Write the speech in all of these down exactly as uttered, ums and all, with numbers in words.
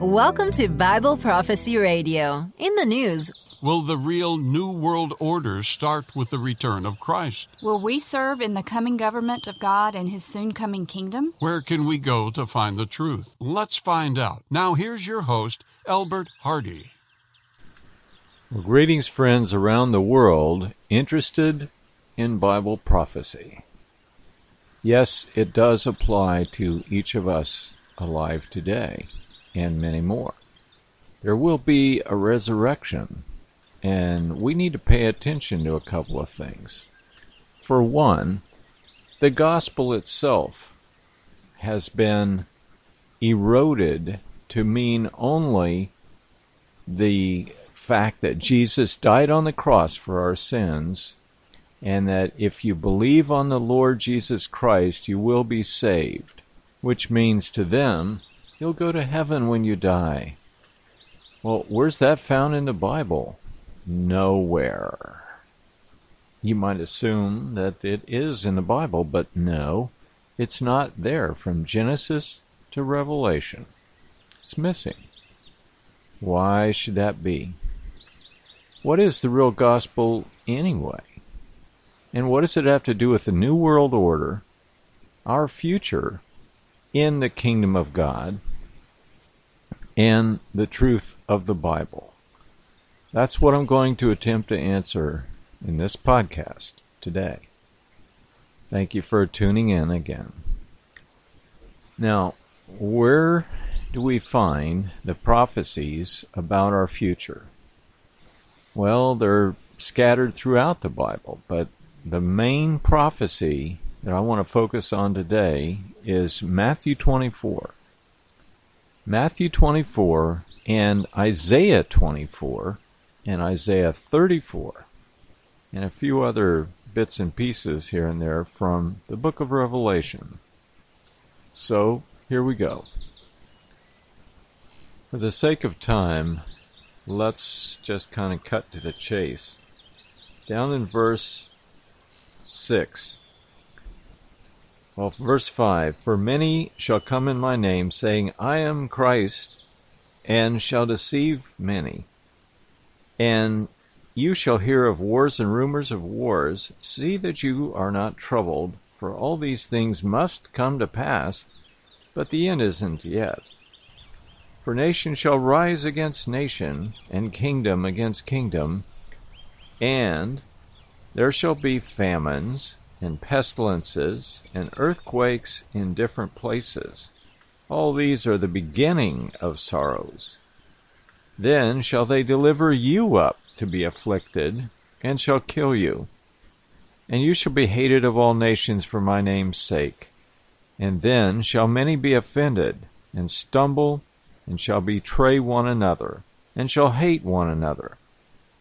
Welcome to Bible Prophecy Radio. In the news, will the real New World Order start with the return of Christ? Will we serve in the coming government of God and His soon-coming kingdom? Where can we go to find the truth? Let's find out. Now here's your host, Albert Hardy. Well, greetings, friends around the world interested in Bible prophecy. Yes, it does apply to each of us alive today, and many more. There will be a resurrection, and we need to pay attention to a couple of things. For one, the gospel itself has been eroded to mean only the fact that Jesus died on the cross for our sins, and that if you believe on the Lord Jesus Christ, you will be saved, which means to them, you'll go to heaven when you die. Well, where's that found in the Bible? Nowhere. You might assume that it is in the Bible, but no, it's not there from Genesis to Revelation. It's missing. Why should that be? What is the real gospel anyway? And what does it have to do with the New World Order, our future in the kingdom of God, and the truth of the Bible? That's what I'm going to attempt to answer in this podcast today. Thank you for tuning in again. Now, where do we find the prophecies about our future? Well, they're scattered throughout the Bible, but the main prophecy that I want to focus on today is Matthew twenty-four. Matthew twenty-four and Isaiah twenty-four and Isaiah thirty-four and a few other bits and pieces here and there from the book of Revelation. So, here we go. For the sake of time, let's just kind of cut to the chase. Down in verse six. Well, verse five, for many shall come in my name, saying, I am Christ, and shall deceive many. And you shall hear of wars and rumors of wars. See that you are not troubled, for all these things must come to pass, but the end isn't yet. For nation shall rise against nation, and kingdom against kingdom, and there shall be famines, and pestilences, and earthquakes in different places. All these are the beginning of sorrows. Then shall they deliver you up to be afflicted, and shall kill you. And you shall be hated of all nations for my name's sake. And then shall many be offended, and stumble, and shall betray one another, and shall hate one another.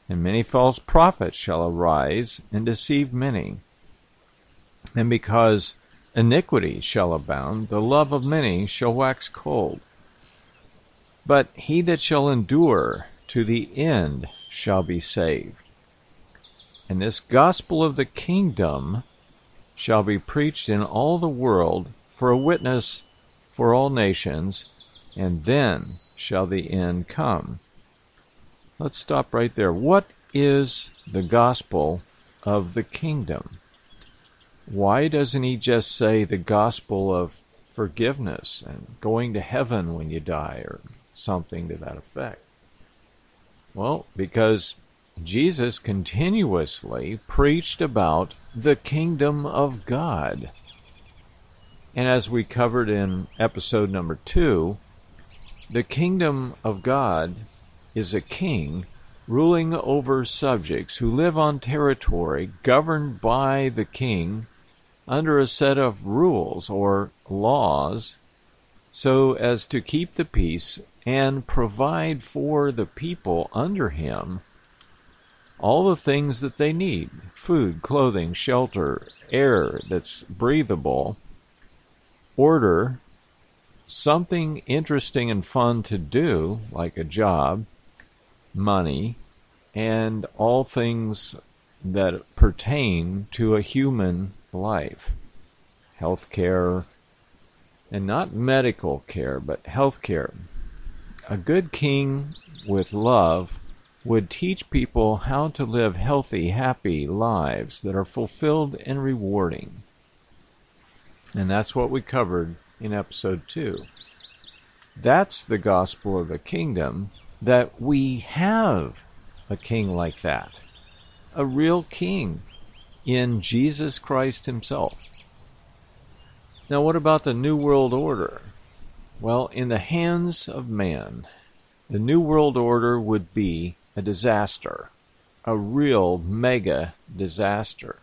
And many false prophets shall arise, and deceive many. And because iniquity shall abound, the love of many shall wax cold. But he that shall endure to the end shall be saved. And this gospel of the kingdom shall be preached in all the world for a witness for all nations, and then shall the end come. Let's stop right there. What is the gospel of the kingdom? Why doesn't he just say the gospel of forgiveness and going to heaven when you die or something to that effect? Well, because Jesus continuously preached about the kingdom of God. And as we covered in episode number two, the kingdom of God is a king ruling over subjects who live on territory governed by the king under a set of rules or laws so as to keep the peace and provide for the people under him all the things that they need: food, clothing, shelter, air that's breathable, order, something interesting and fun to do like a job, money, and all things that pertain to a human life. Health care, and not medical care, but health care, A good king with love would teach people how to live healthy, happy lives that are fulfilled and rewarding. And that's what we covered in episode two. That's the gospel of the kingdom, that we have a king like that, a real king in Jesus Christ himself. Now, what about the New World Order? Well, in the hands of man, the New World Order would be a disaster, a real mega disaster.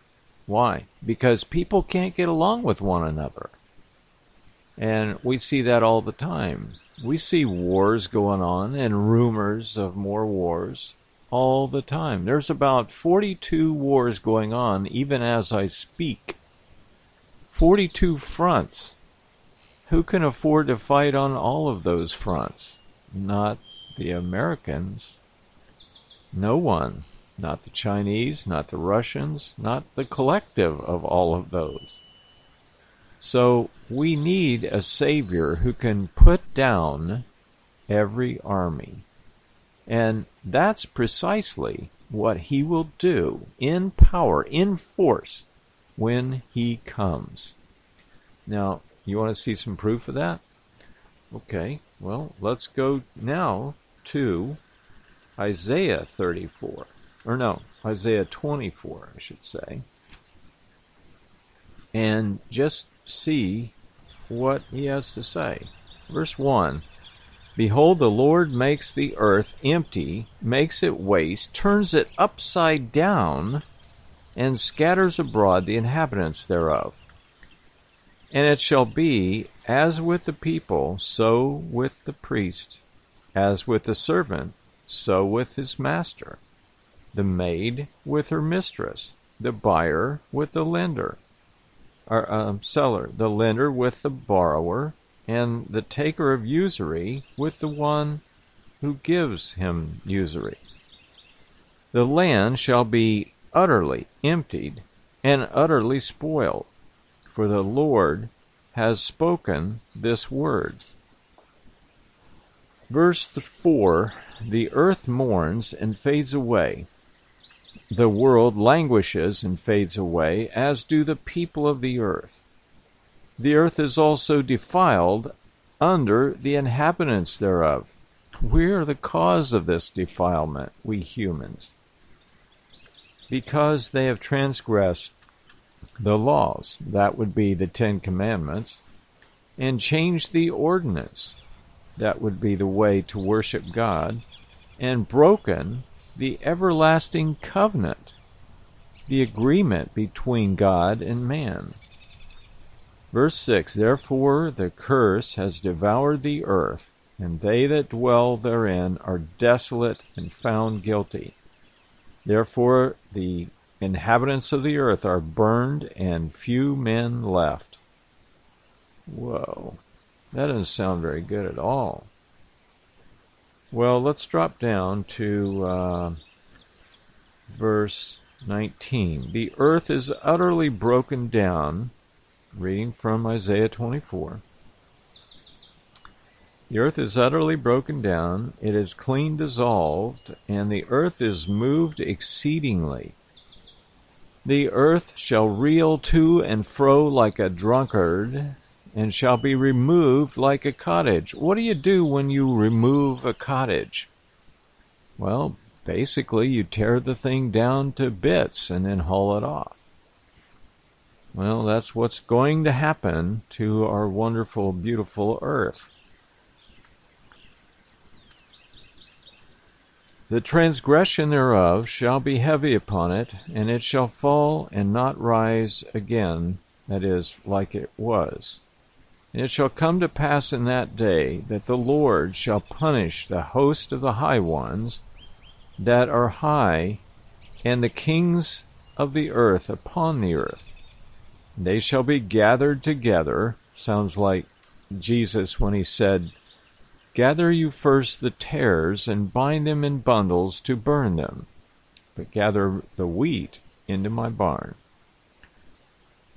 Why? Because people can't get along with one another. And we see that all the time. We see wars going on and rumors of more wars all the time. There's about forty-two wars going on, even as I speak. forty-two fronts. Who can afford to fight on all of those fronts? Not the Americans. No one. Not the Chinese, not the Russians, not the collective of all of those. So we need a Savior who can put down every army. And that's precisely what he will do in power, in force, when he comes. Now, you want to see some proof of that? Okay, well, let's go now to Isaiah thirty-four. Or no, Isaiah twenty-four, I should say. And just see what he has to say. Verse one. Behold, the Lord makes the earth empty, makes it waste, turns it upside down, and scatters abroad the inhabitants thereof. And it shall be, as with the people, so with the priest, as with the servant, so with his master, the maid with her mistress, the buyer with the lender, or um, seller, the lender with the borrower, and the taker of usury with the one who gives him usury. The land shall be utterly emptied and utterly spoiled, for the Lord has spoken this word. Verse four, the earth mourns and fades away. The world languishes and fades away, as do the people of the earth. The earth is also defiled under the inhabitants thereof. We are the cause of this defilement, we humans, because they have transgressed the laws, that would be the Ten Commandments, and changed the ordinance, that would be the way to worship God, and broken the everlasting covenant, the agreement between God and man. Verse six, therefore the curse has devoured the earth, and they that dwell therein are desolate and found guilty. Therefore the inhabitants of the earth are burned, and few men left. Whoa, that doesn't sound very good at all. Well, let's drop down to uh, verse nineteen. The earth is utterly broken down, reading from Isaiah twenty-four. The earth is utterly broken down, it is clean dissolved, and the earth is moved exceedingly. The earth shall reel to and fro like a drunkard, and shall be removed like a cottage. What do you do when you remove a cottage? Well, basically you tear the thing down to bits and then haul it off. Well, that's what's going to happen to our wonderful, beautiful earth. The transgression thereof shall be heavy upon it, and it shall fall and not rise again, that is, like it was. And it shall come to pass in that day that the Lord shall punish the host of the high ones that are high, and the kings of the earth upon the earth. They shall be gathered together. Sounds like Jesus when he said, gather you first the tares, and bind them in bundles to burn them, but gather the wheat into my barn.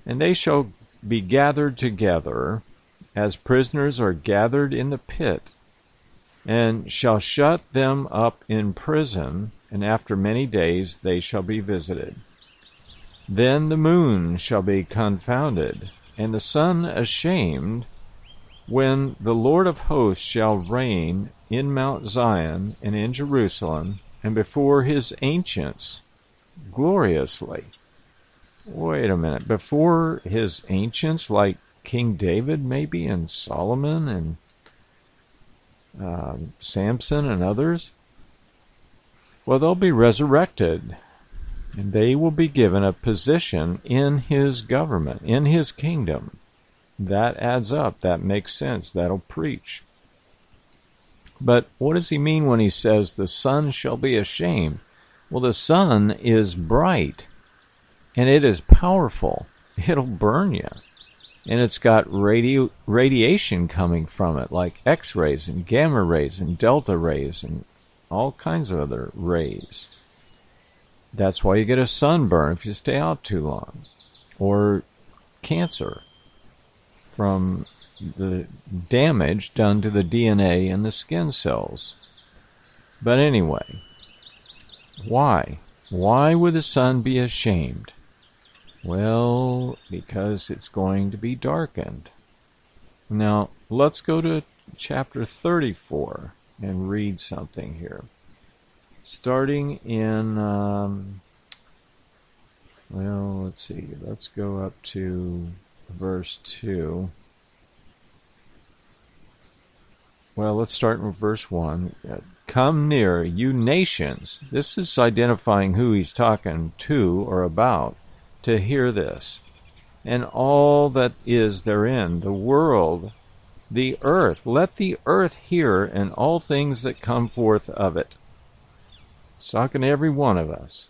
And they shall be gathered together, as prisoners are gathered in the pit, and shall shut them up in prison, and after many days they shall be visited. Then the moon shall be confounded, and the sun ashamed, when the Lord of hosts shall reign in Mount Zion and in Jerusalem, and before his ancients, gloriously. Wait a minute. Before his ancients, like King David maybe, and Solomon, and uh, Samson, and others? Well, they'll be resurrected, and they will be given a position in his government, in his kingdom. That adds up. That makes sense. That'll preach. But what does he mean when he says, the sun shall be ashamed? Well, the sun is bright, and it is powerful. It'll burn you. And it's got radio, radiation coming from it, like X-rays and gamma rays and delta rays and all kinds of other rays. That's why you get a sunburn if you stay out too long. Or cancer from the damage done to the D N A and the skin cells. But anyway, why? Why would the sun be ashamed? Well, because it's going to be darkened. Now, let's go to chapter thirty-four and read something here. Starting in, um, well, let's see. Let's go up to verse two. Well, let's start with verse one. Come near, you nations. This is identifying who he's talking to or about. To hear this, and all that is therein, the world, the earth. Let the earth hear, and all things that come forth of it. It's talking to every one of us.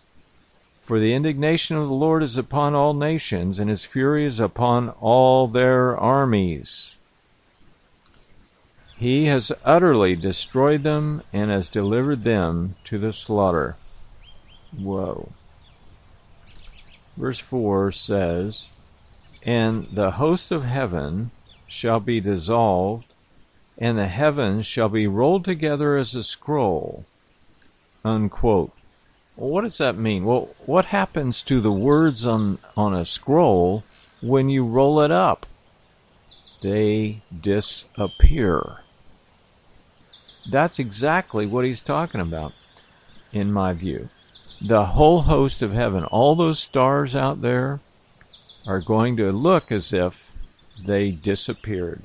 For the indignation of the Lord is upon all nations, and his fury is upon all their armies. He has utterly destroyed them, and has delivered them to the slaughter. Whoa. Verse four says, and the host of heaven shall be dissolved, and the heavens shall be rolled together as a scroll. Unquote. Well, what does that mean? Well, what happens to the words on, on a scroll when you roll it up? They disappear. That's exactly what he's talking about, in my view. The whole host of heaven, all those stars out there, are going to look as if they disappeared.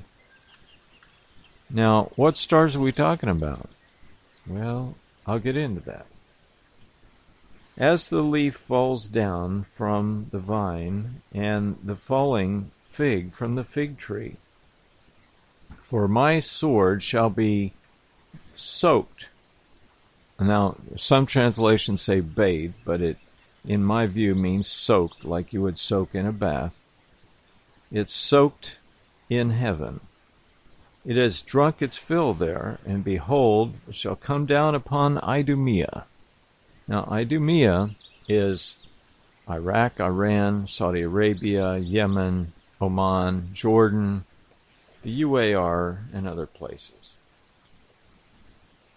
Now, what stars are we talking about? Well, I'll get into that. As the leaf falls down from the vine, and the falling fig from the fig tree, for my sword shall be soaked. Now, some translations say bathed, but it, in my view, means soaked, like you would soak in a bath. It's soaked in heaven. It has drunk its fill there, and behold, it shall come down upon Idumea. Now, Idumea is Iraq, Iran, Saudi Arabia, Yemen, Oman, Jordan, the U A R, and other places.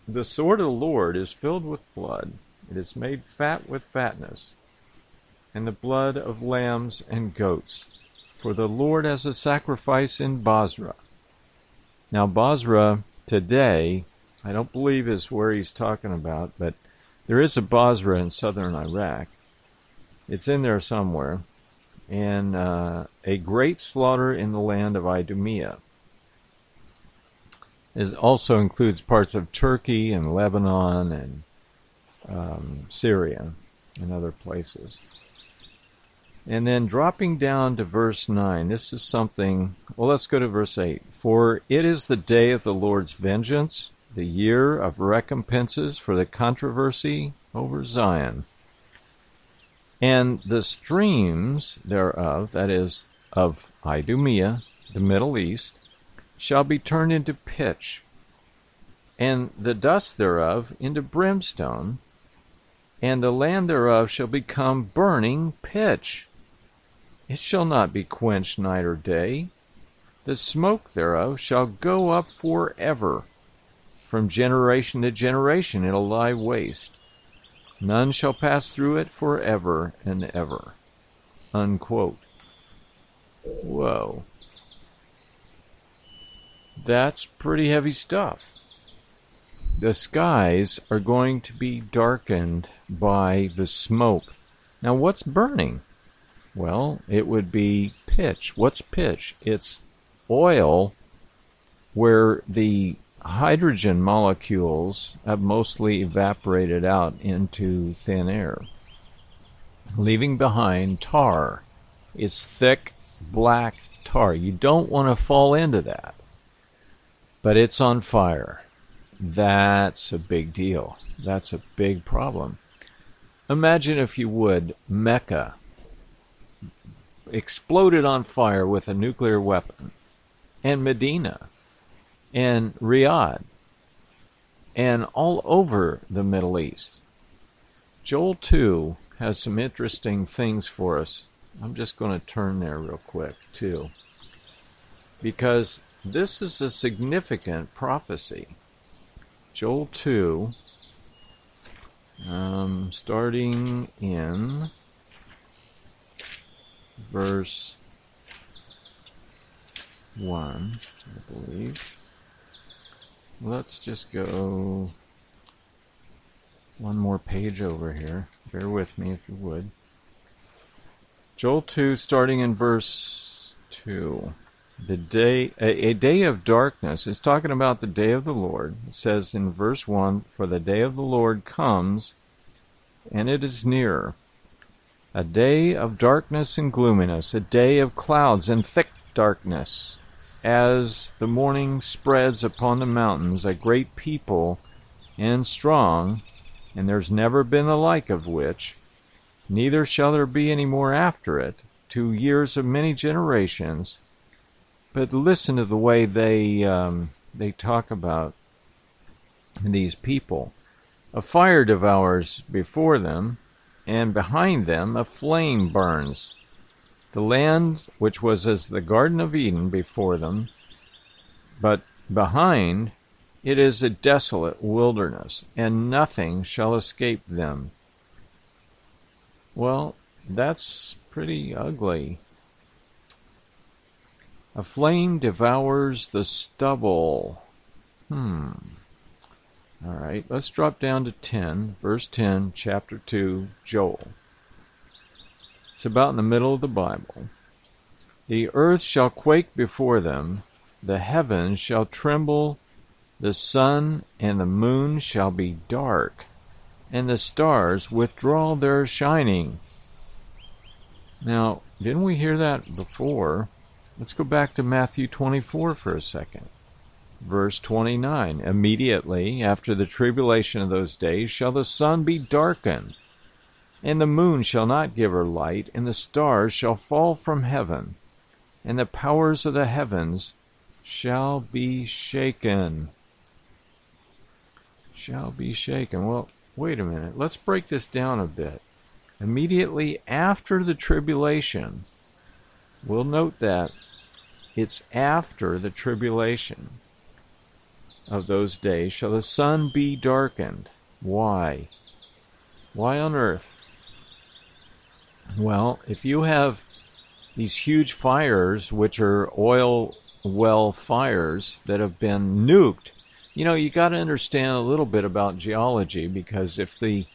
The sword of the Lord is filled with blood. It is made fat with fatness, and the blood of lambs and goats. For the Lord has a sacrifice in Basra. Now, Basra today, I don't believe is where he's talking about, but there is a Basra in southern Iraq. It's in there somewhere. And uh, a great slaughter in the land of Idumea. It also includes parts of Turkey and Lebanon and um, Syria and other places. And then dropping down to verse nine, this is something... Well, let's go to verse eight. For it is the day of the Lord's vengeance, the year of recompenses for the controversy over Zion. And the streams thereof, that is, of Idumea, the Middle East, shall be turned into pitch, and the dust thereof into brimstone, and the land thereof shall become burning pitch. It shall not be quenched night or day. The smoke thereof shall go up forever. from generation to generation. It'll lie waste. None shall pass through it forever and ever." Unquote. Whoa. That's pretty heavy stuff. The skies are going to be darkened by the smoke. Now, what's burning? Well, it would be pitch. What's pitch? It's oil where the hydrogen molecules have mostly evaporated out into thin air, leaving behind tar. It's thick, black tar. You don't want to fall into that. But it's on fire. That's a big deal. That's a big problem. Imagine, if you would, Mecca exploded on fire with a nuclear weapon, and Medina, and Riyadh, and all over the Middle East. Joel two has some interesting things for us. I'm just going to turn there real quick, too, because this is a significant prophecy. Joel two, um, starting in verse one, I believe. Let's just go one more page over here. Bear with me if you would. Joel two, starting in verse two. The day, a, a day of darkness. It's talking about the day of the Lord. It says in verse one, "For the day of the Lord comes, and it is near. A day of darkness and gloominess, a day of clouds and thick darkness. As the morning spreads upon the mountains, a great people and strong, and there's never been the like of which, neither shall there be any more after it, two years of many generations." But listen to the way they, um, they talk about these people. "A fire devours before them, and behind them a flame burns. The land which was as the Garden of Eden before them, but behind it is a desolate wilderness, and nothing shall escape them." Well, that's pretty ugly. A flame devours the stubble. Hmm. All right, let's drop down to ten, verse ten, chapter two, Joel. It's about in the middle of the Bible. "The earth shall quake before them, the heavens shall tremble, the sun and the moon shall be dark, and the stars withdraw their shining." Now, didn't we hear that before? Let's go back to Matthew twenty-four for a second. Verse twenty-nine, "Immediately after the tribulation of those days shall the sun be darkened, and the moon shall not give her light, and the stars shall fall from heaven, and the powers of the heavens shall be shaken." Shall be shaken. Well, wait a minute. Let's break this down a bit. Immediately after the tribulation. We'll note that it's after the tribulation of those days shall the sun be darkened. Why? Why on earth? Well, if you have these huge fires, which are oil well fires that have been nuked, you know, you got to understand a little bit about geology, because if the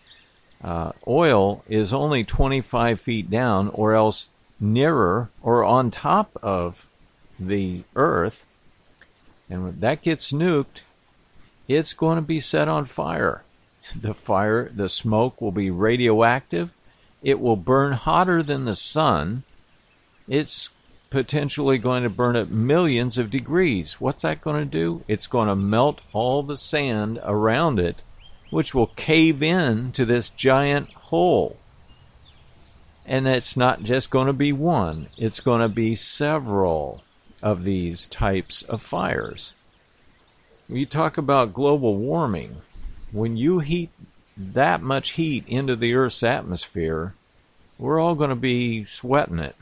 uh, oil is only twenty-five feet down, or else nearer or on top of the earth, and when that gets nuked, it's going to be set on fire. The fire, the smoke will be radioactive. It will burn hotter than the sun. It's potentially going to burn at millions of degrees. What's that going to do? It's going to melt all the sand around it, which will cave in to this giant hole. And it's not just going to be one. It's going to be several of these types of fires. We talk about global warming. When you heat that much heat into the Earth's atmosphere, we're all going to be sweating it,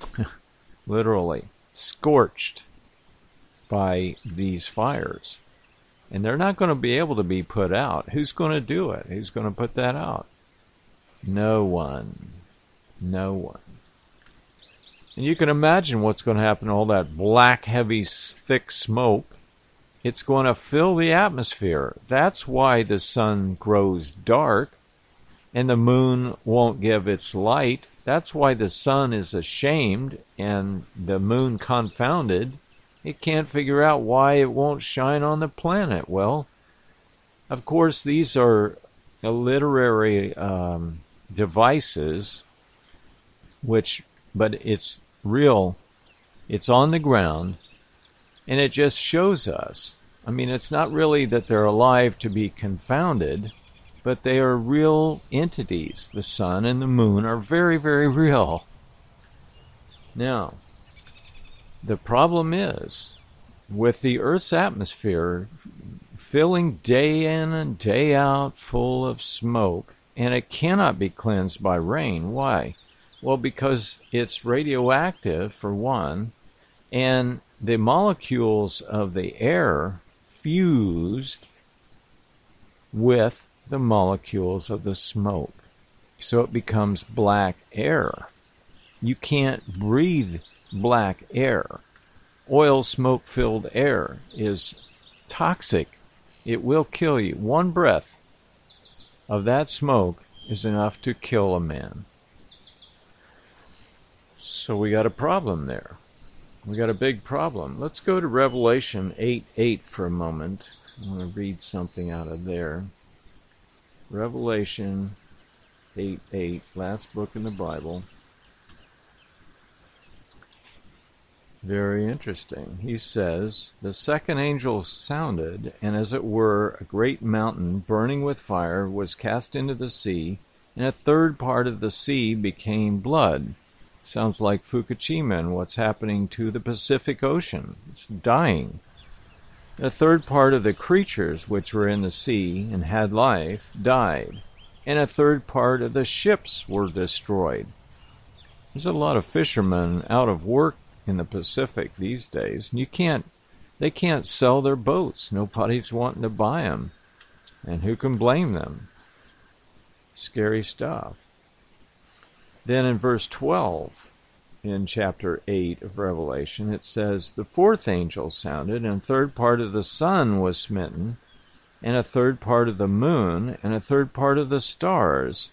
literally, scorched by these fires. And they're not going to be able to be put out. Who's going to do it? Who's going to put that out? No one. No one. And you can imagine what's going to happen to all that black, heavy, thick smoke. It's going to fill the atmosphere. That's why the sun grows dark and the moon won't give its light. That's why the sun is ashamed and the moon confounded. It can't figure out why it won't shine on the planet. Well, of course, these are literary um, devices, which, but it's real. It's on the ground, and it just shows us. I mean, it's not really that they're alive to be confounded, but they are real entities. The sun and the moon are very, very real. Now, the problem is, with the Earth's atmosphere filling day in and day out full of smoke, and it cannot be cleansed by rain. Why? Well, because it's radioactive, for one, and the molecules of the air fused with the molecules of the smoke. So it becomes black air. You can't breathe black air. Oil smoke-filled air is toxic. It will kill you. One breath of that smoke is enough to kill a man. So we got a problem there. We got a big problem. Let's go to Revelation eight eight for a moment. I want to read something out of there. Revelation eight eight, last book in the Bible. Very interesting. He says, "The second angel sounded, and as it were, a great mountain burning with fire was cast into the sea, and a third part of the sea became blood." Sounds like Fukushima and what's happening to the Pacific Ocean. It's dying. "A third part of the creatures which were in the sea and had life died, and a third part of the ships were destroyed." There's a lot of fishermen out of work in the Pacific these days, and you can't, they can't sell their boats. Nobody's wanting to buy them, and who can blame them? Scary stuff. Then in verse twelve, in chapter eight of Revelation, it says, "The fourth angel sounded, and a third part of the sun was smitten, and a third part of the moon, and a third part of the stars,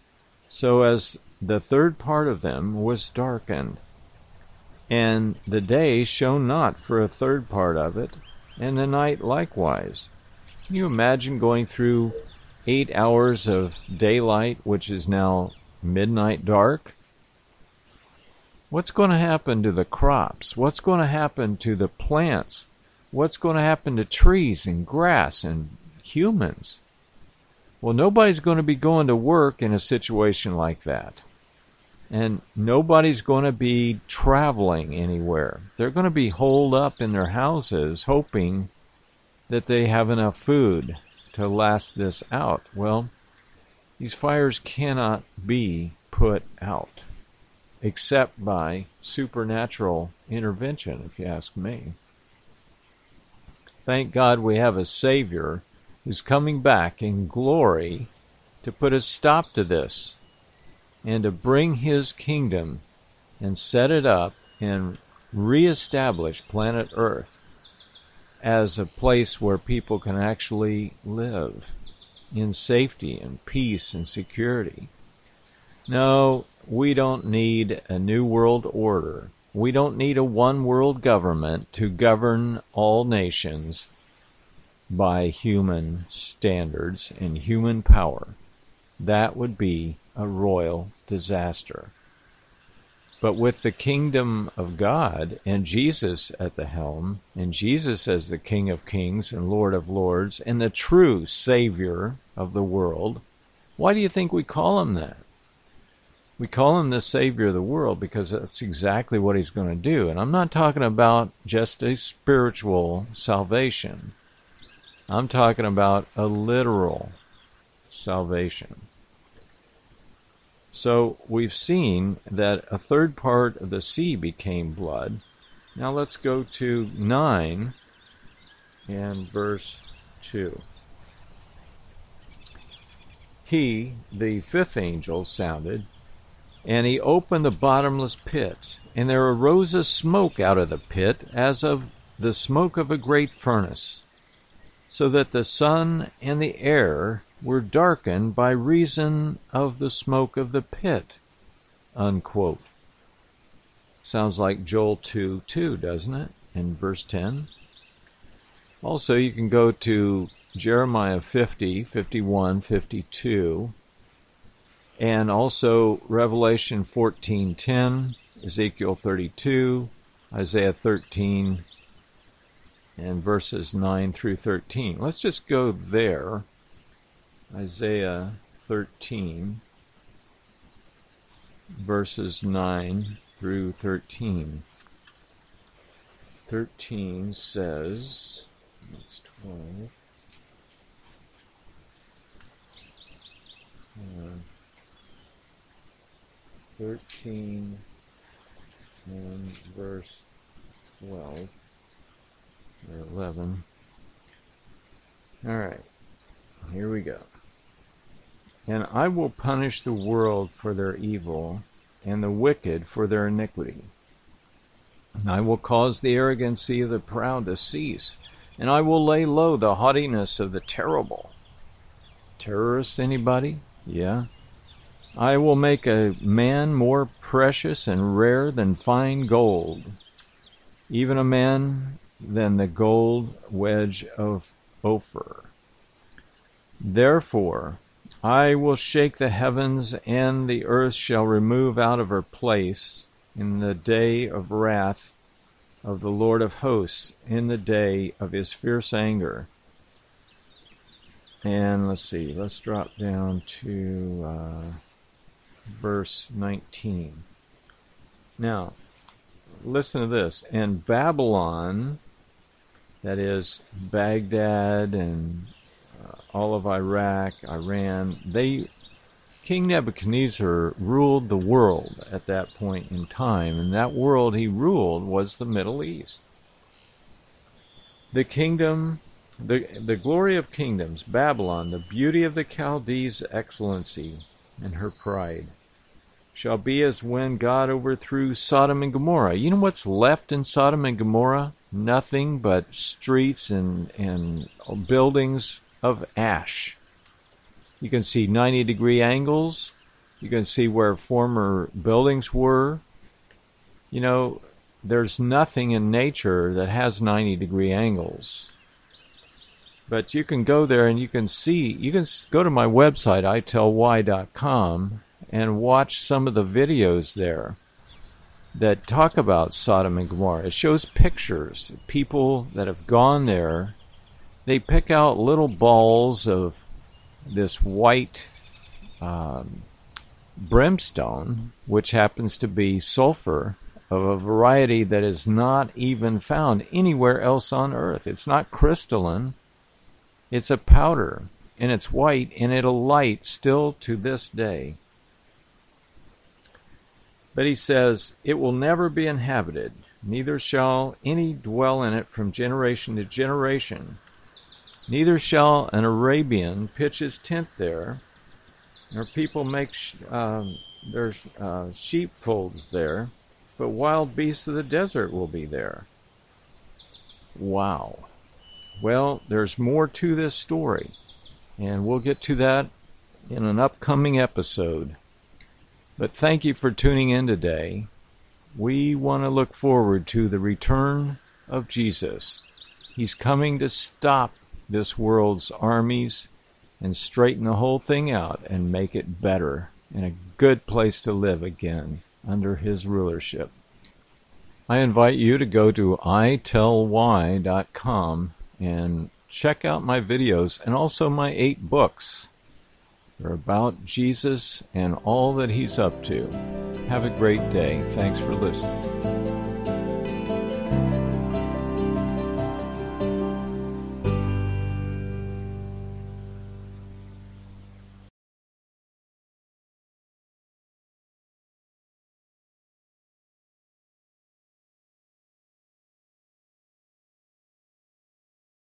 so as the third part of them was darkened. And the day shone not for a third part of it, and the night likewise." Can you imagine going through eight hours of daylight, which is now midnight dark? What's going to happen to the crops? What's going to happen to the plants? What's going to happen to trees and grass and humans? Well, nobody's going to be going to work in a situation like that. And nobody's going to be traveling anywhere. They're going to be holed up in their houses hoping that they have enough food to last this out. Well, these fires cannot be put out except by supernatural intervention, if you ask me. Thank God we have a Savior who's coming back in glory to put a stop to this, and to bring his kingdom and set it up and reestablish planet Earth as a place where people can actually live in safety and peace and security. No, we don't need a new world order. We don't need a one-world government to govern all nations by human standards and human power. That would be a royal disaster. But with the kingdom of God and Jesus at the helm, and Jesus as the King of Kings and Lord of Lords and the true Savior of the world, why do you think we call him that? We call him the Savior of the world because that's exactly what he's going to do. And I'm not talking about just a spiritual salvation. I'm talking about a literal salvation. So we've seen that a third part of the sea became blood. Now let's go to nine and verse two. He, the fifth angel, sounded, and he opened the bottomless pit, and there arose a smoke out of the pit as of the smoke of a great furnace, so that the sun and the air were darkened by reason of the smoke of the pit." Unquote. Sounds like Joel two two, doesn't it? In verse ten. Also, you can go to Jeremiah fifty, fifty-one, fifty-two, and also Revelation fourteen ten, Ezekiel thirty-two, Isaiah thirteen, and verses nine through thirteen. Let's just go there. Isaiah thirteen, verses nine through thirteen. thirteen says, that's twelve. thirteen and verse twelve or eleven. All right, here we go. "And I will punish the world for their evil and the wicked for their iniquity. And I will cause the arrogancy of the proud to cease, and I will lay low the haughtiness of the terrible." Terrorists, anybody? Yeah. "I will make a man more precious and rare than fine gold, even a man than the gold wedge of Ophir. Therefore, I will shake the heavens, and the earth shall remove out of her place in the day of wrath of the Lord of hosts, in the day of his fierce anger." And let's see, let's drop down to uh, verse nineteen. Now, listen to this. "And Babylon," that is Baghdad and uh, all of Iraq, Iran, they, King Nebuchadnezzar ruled the world at that point in time, and that world he ruled was the Middle East. The kingdom... The, the glory of kingdoms, Babylon, the beauty of the Chaldees' excellency and her pride, shall be as when God overthrew Sodom and Gomorrah. You know what's left in Sodom and Gomorrah? Nothing but streets and, and buildings of ash. You can see ninety degree angles. You can see where former buildings were. You know, there's nothing in nature that has ninety degree angles. But you can go there and you can see, you can go to my website, itell why dot com, and watch some of the videos there that talk about Sodom and Gomorrah. It shows pictures of people that have gone there. They pick out little balls of this white um, brimstone, which happens to be sulfur, of a variety that is not even found anywhere else on earth. It's not crystalline. It's a powder, and it's white, and it'll light still to this day. But he says, "It will never be inhabited, neither shall any dwell in it from generation to generation. Neither shall an Arabian pitch his tent there, nor people make uh, their uh, sheepfolds there, but wild beasts of the desert will be there." Wow. Well, there's more to this story, and we'll get to that in an upcoming episode. But thank you for tuning in today. We want to look forward to the return of Jesus. He's coming to stop this world's armies and straighten the whole thing out and make it better and a good place to live again under his rulership. I invite you to go to itell why dot com and check out my videos and also my eight books. They're about Jesus and all that he's up to. Have a great day. Thanks for listening.